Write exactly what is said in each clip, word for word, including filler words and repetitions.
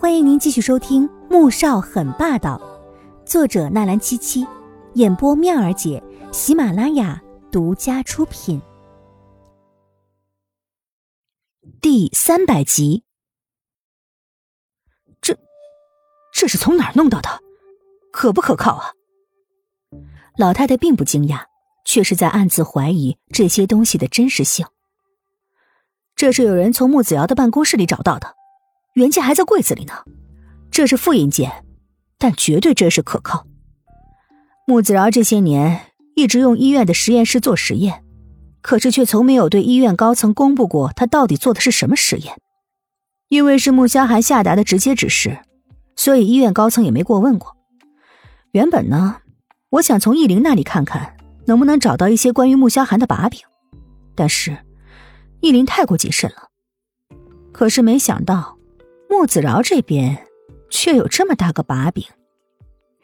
欢迎您继续收听《穆少很霸道》，作者纳兰七七，演播妙儿姐，喜马拉雅独家出品。第三百集。这这是从哪儿弄到的？可不可靠啊？老太太并不惊讶，却是在暗自怀疑这些东西的真实性。这是有人从穆子瑶的办公室里找到的，原件还在柜子里呢，这是复印件，但绝对真实可靠。穆子瑶这些年一直用医院的实验室做实验，可是却从没有对医院高层公布过他到底做的是什么实验。因为是穆萧寒下达的直接指示，所以医院高层也没过问过。原本呢，我想从易灵那里看看能不能找到一些关于穆萧寒的把柄，但是易灵太过谨慎了。可是没想到穆子饶这边却有这么大个把柄，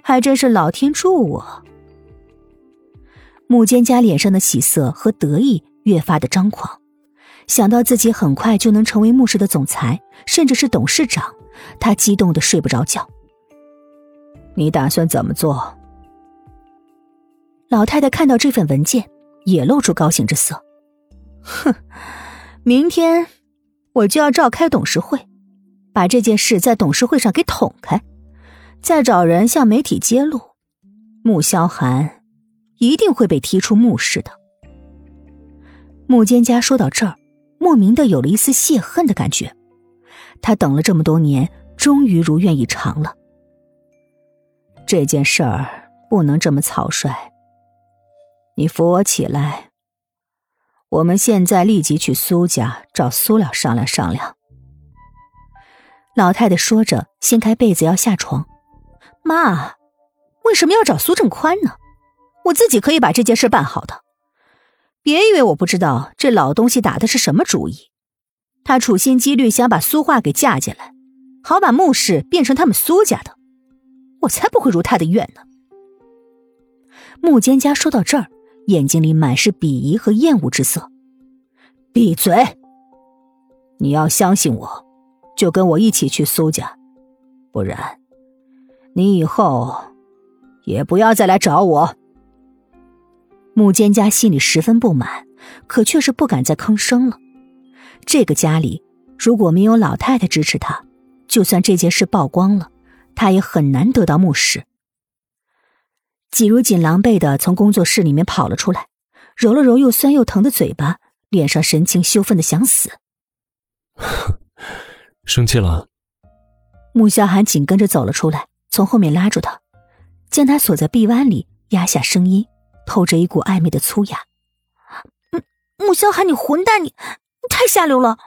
还真是老天助我。穆蒹葭脸上的喜色和得意越发的张狂，想到自己很快就能成为穆氏的总裁，甚至是董事长，他激动得睡不着觉。你打算怎么做？老太太看到这份文件，也露出高兴之色。哼，明天我就要召开董事会，把这件事在董事会上给捅开，再找人向媒体揭露，穆萧寒一定会被踢出穆氏的。穆蒹葭说到这儿，莫名的有了一丝泄恨的感觉，他等了这么多年，终于如愿以偿了。这件事儿不能这么草率，你扶我起来，我们现在立即去苏家找苏了商量商量。老太太说着，掀开被子要下床。妈，为什么要找苏正宽呢？我自己可以把这件事办好的。别以为我不知道这老东西打的是什么主意，他处心积虑想把苏画给嫁进来，好把穆氏变成他们苏家的，我才不会如他的愿呢。穆蒹葭说到这儿，眼睛里满是鄙夷和厌恶之色。闭嘴！你要相信我，就跟我一起去苏家，不然你以后也不要再来找我。穆蒹葭心里十分不满，可却是不敢再吭声了。这个家里如果没有老太太支持她，就算这件事曝光了，她也很难得到穆氏。季如锦狼狈地从工作室里面跑了出来，揉了揉又酸又疼的嘴巴，脸上神情羞愤的想死。生气了？穆萧寒紧跟着走了出来，从后面拉住他，将他锁在臂弯里，压下声音，透着一股暧昧的粗哑。穆萧寒，你混蛋，你太下流了。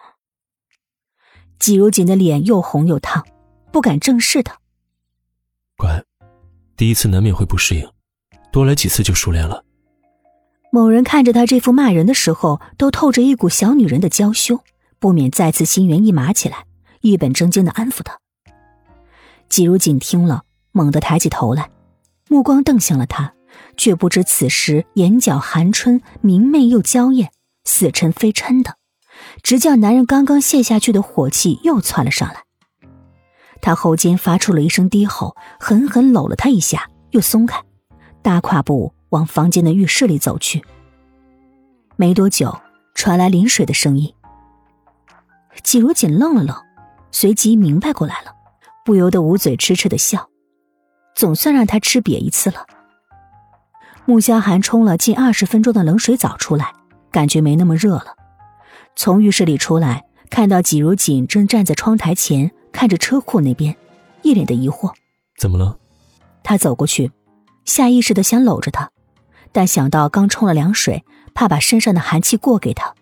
季如锦的脸又红又烫，不敢正视他。乖，第一次难免会不适应，多来几次就熟练了。某人看着他这副骂人的时候，都透着一股小女人的娇羞，不免再次心猿意马起来，一本正经地安抚他。季如锦听了，猛地抬起头来，目光瞪向了他，却不知此时眼角含春，明媚又娇艳，似嗔非嗔的，直叫男人刚刚泄下去的火气又窜了上来。他后肩发出了一声低吼，狠狠搂了他一下，又松开，大跨步往房间的浴室里走去。没多久，传来淋水的声音。季如锦愣了愣，随即明白过来了，不由得捂嘴痴痴的笑，总算让他吃瘪一次了。穆萧寒冲了近二十分钟的冷水澡出来，感觉没那么热了。从浴室里出来，看到季如锦正站在窗台前，看着车库那边，一脸的疑惑。怎么了？他走过去，下意识的想搂着他，但想到刚冲了凉水，怕把身上的寒气过给他，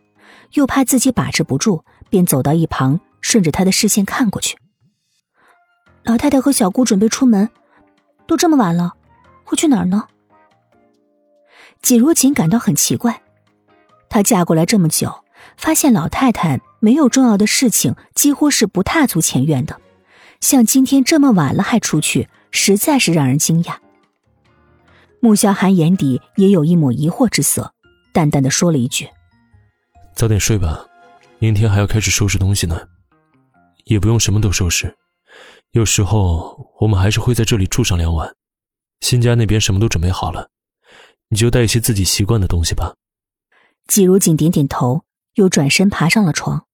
又怕自己把持不住，便走到一旁，顺着他的视线看过去。老太太和小姑准备出门，都这么晚了，会去哪儿呢？季如锦感到很奇怪，她嫁过来这么久，发现老太太没有重要的事情，几乎是不踏足前院的，像今天这么晚了还出去，实在是让人惊讶。穆萧寒眼底也有一抹疑惑之色，淡淡的说了一句：早点睡吧，明天还要开始收拾东西呢，也不用什么都收拾，有时候我们还是会在这里住上两晚。新家那边什么都准备好了，你就带一些自己习惯的东西吧。季如锦点点头，又转身爬上了床，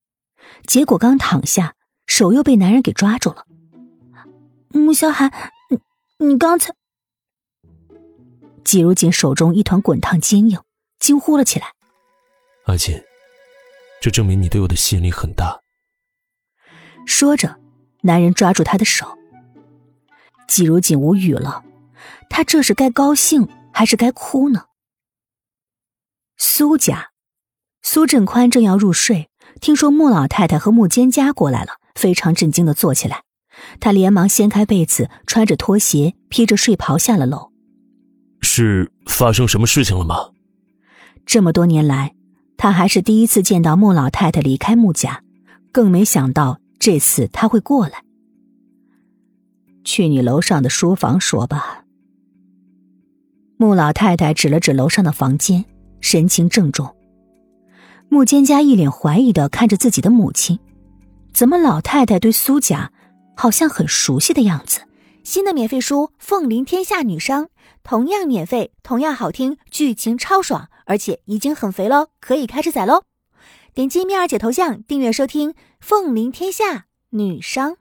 结果刚躺下，手又被男人给抓住了。穆萧寒，你你刚才……季如锦手中一团滚烫坚硬，惊呼了起来。阿锦，这证明你对我的吸引力很大。说着，男人抓住他的手。季如锦无语了，他这是该高兴还是该哭呢？苏家，苏振宽正要入睡，听说穆老太太和穆蒹葭过来了，非常震惊地坐起来。他连忙掀开被子，穿着拖鞋，披着睡袍下了楼。是发生什么事情了吗？这么多年来，他还是第一次见到穆老太太离开穆家，更没想到这次他会过来。去你楼上的书房说吧。穆老太太指了指楼上的房间，神情郑重。穆蒹葭一脸怀疑地看着自己的母亲，怎么老太太对苏家好像很熟悉的样子？新的免费书《凤临天下女商》，同样免费，同样好听，剧情超爽，而且已经很肥咯，可以开始宰咯。点击妙儿姐头像订阅收听《凤临天下女商》。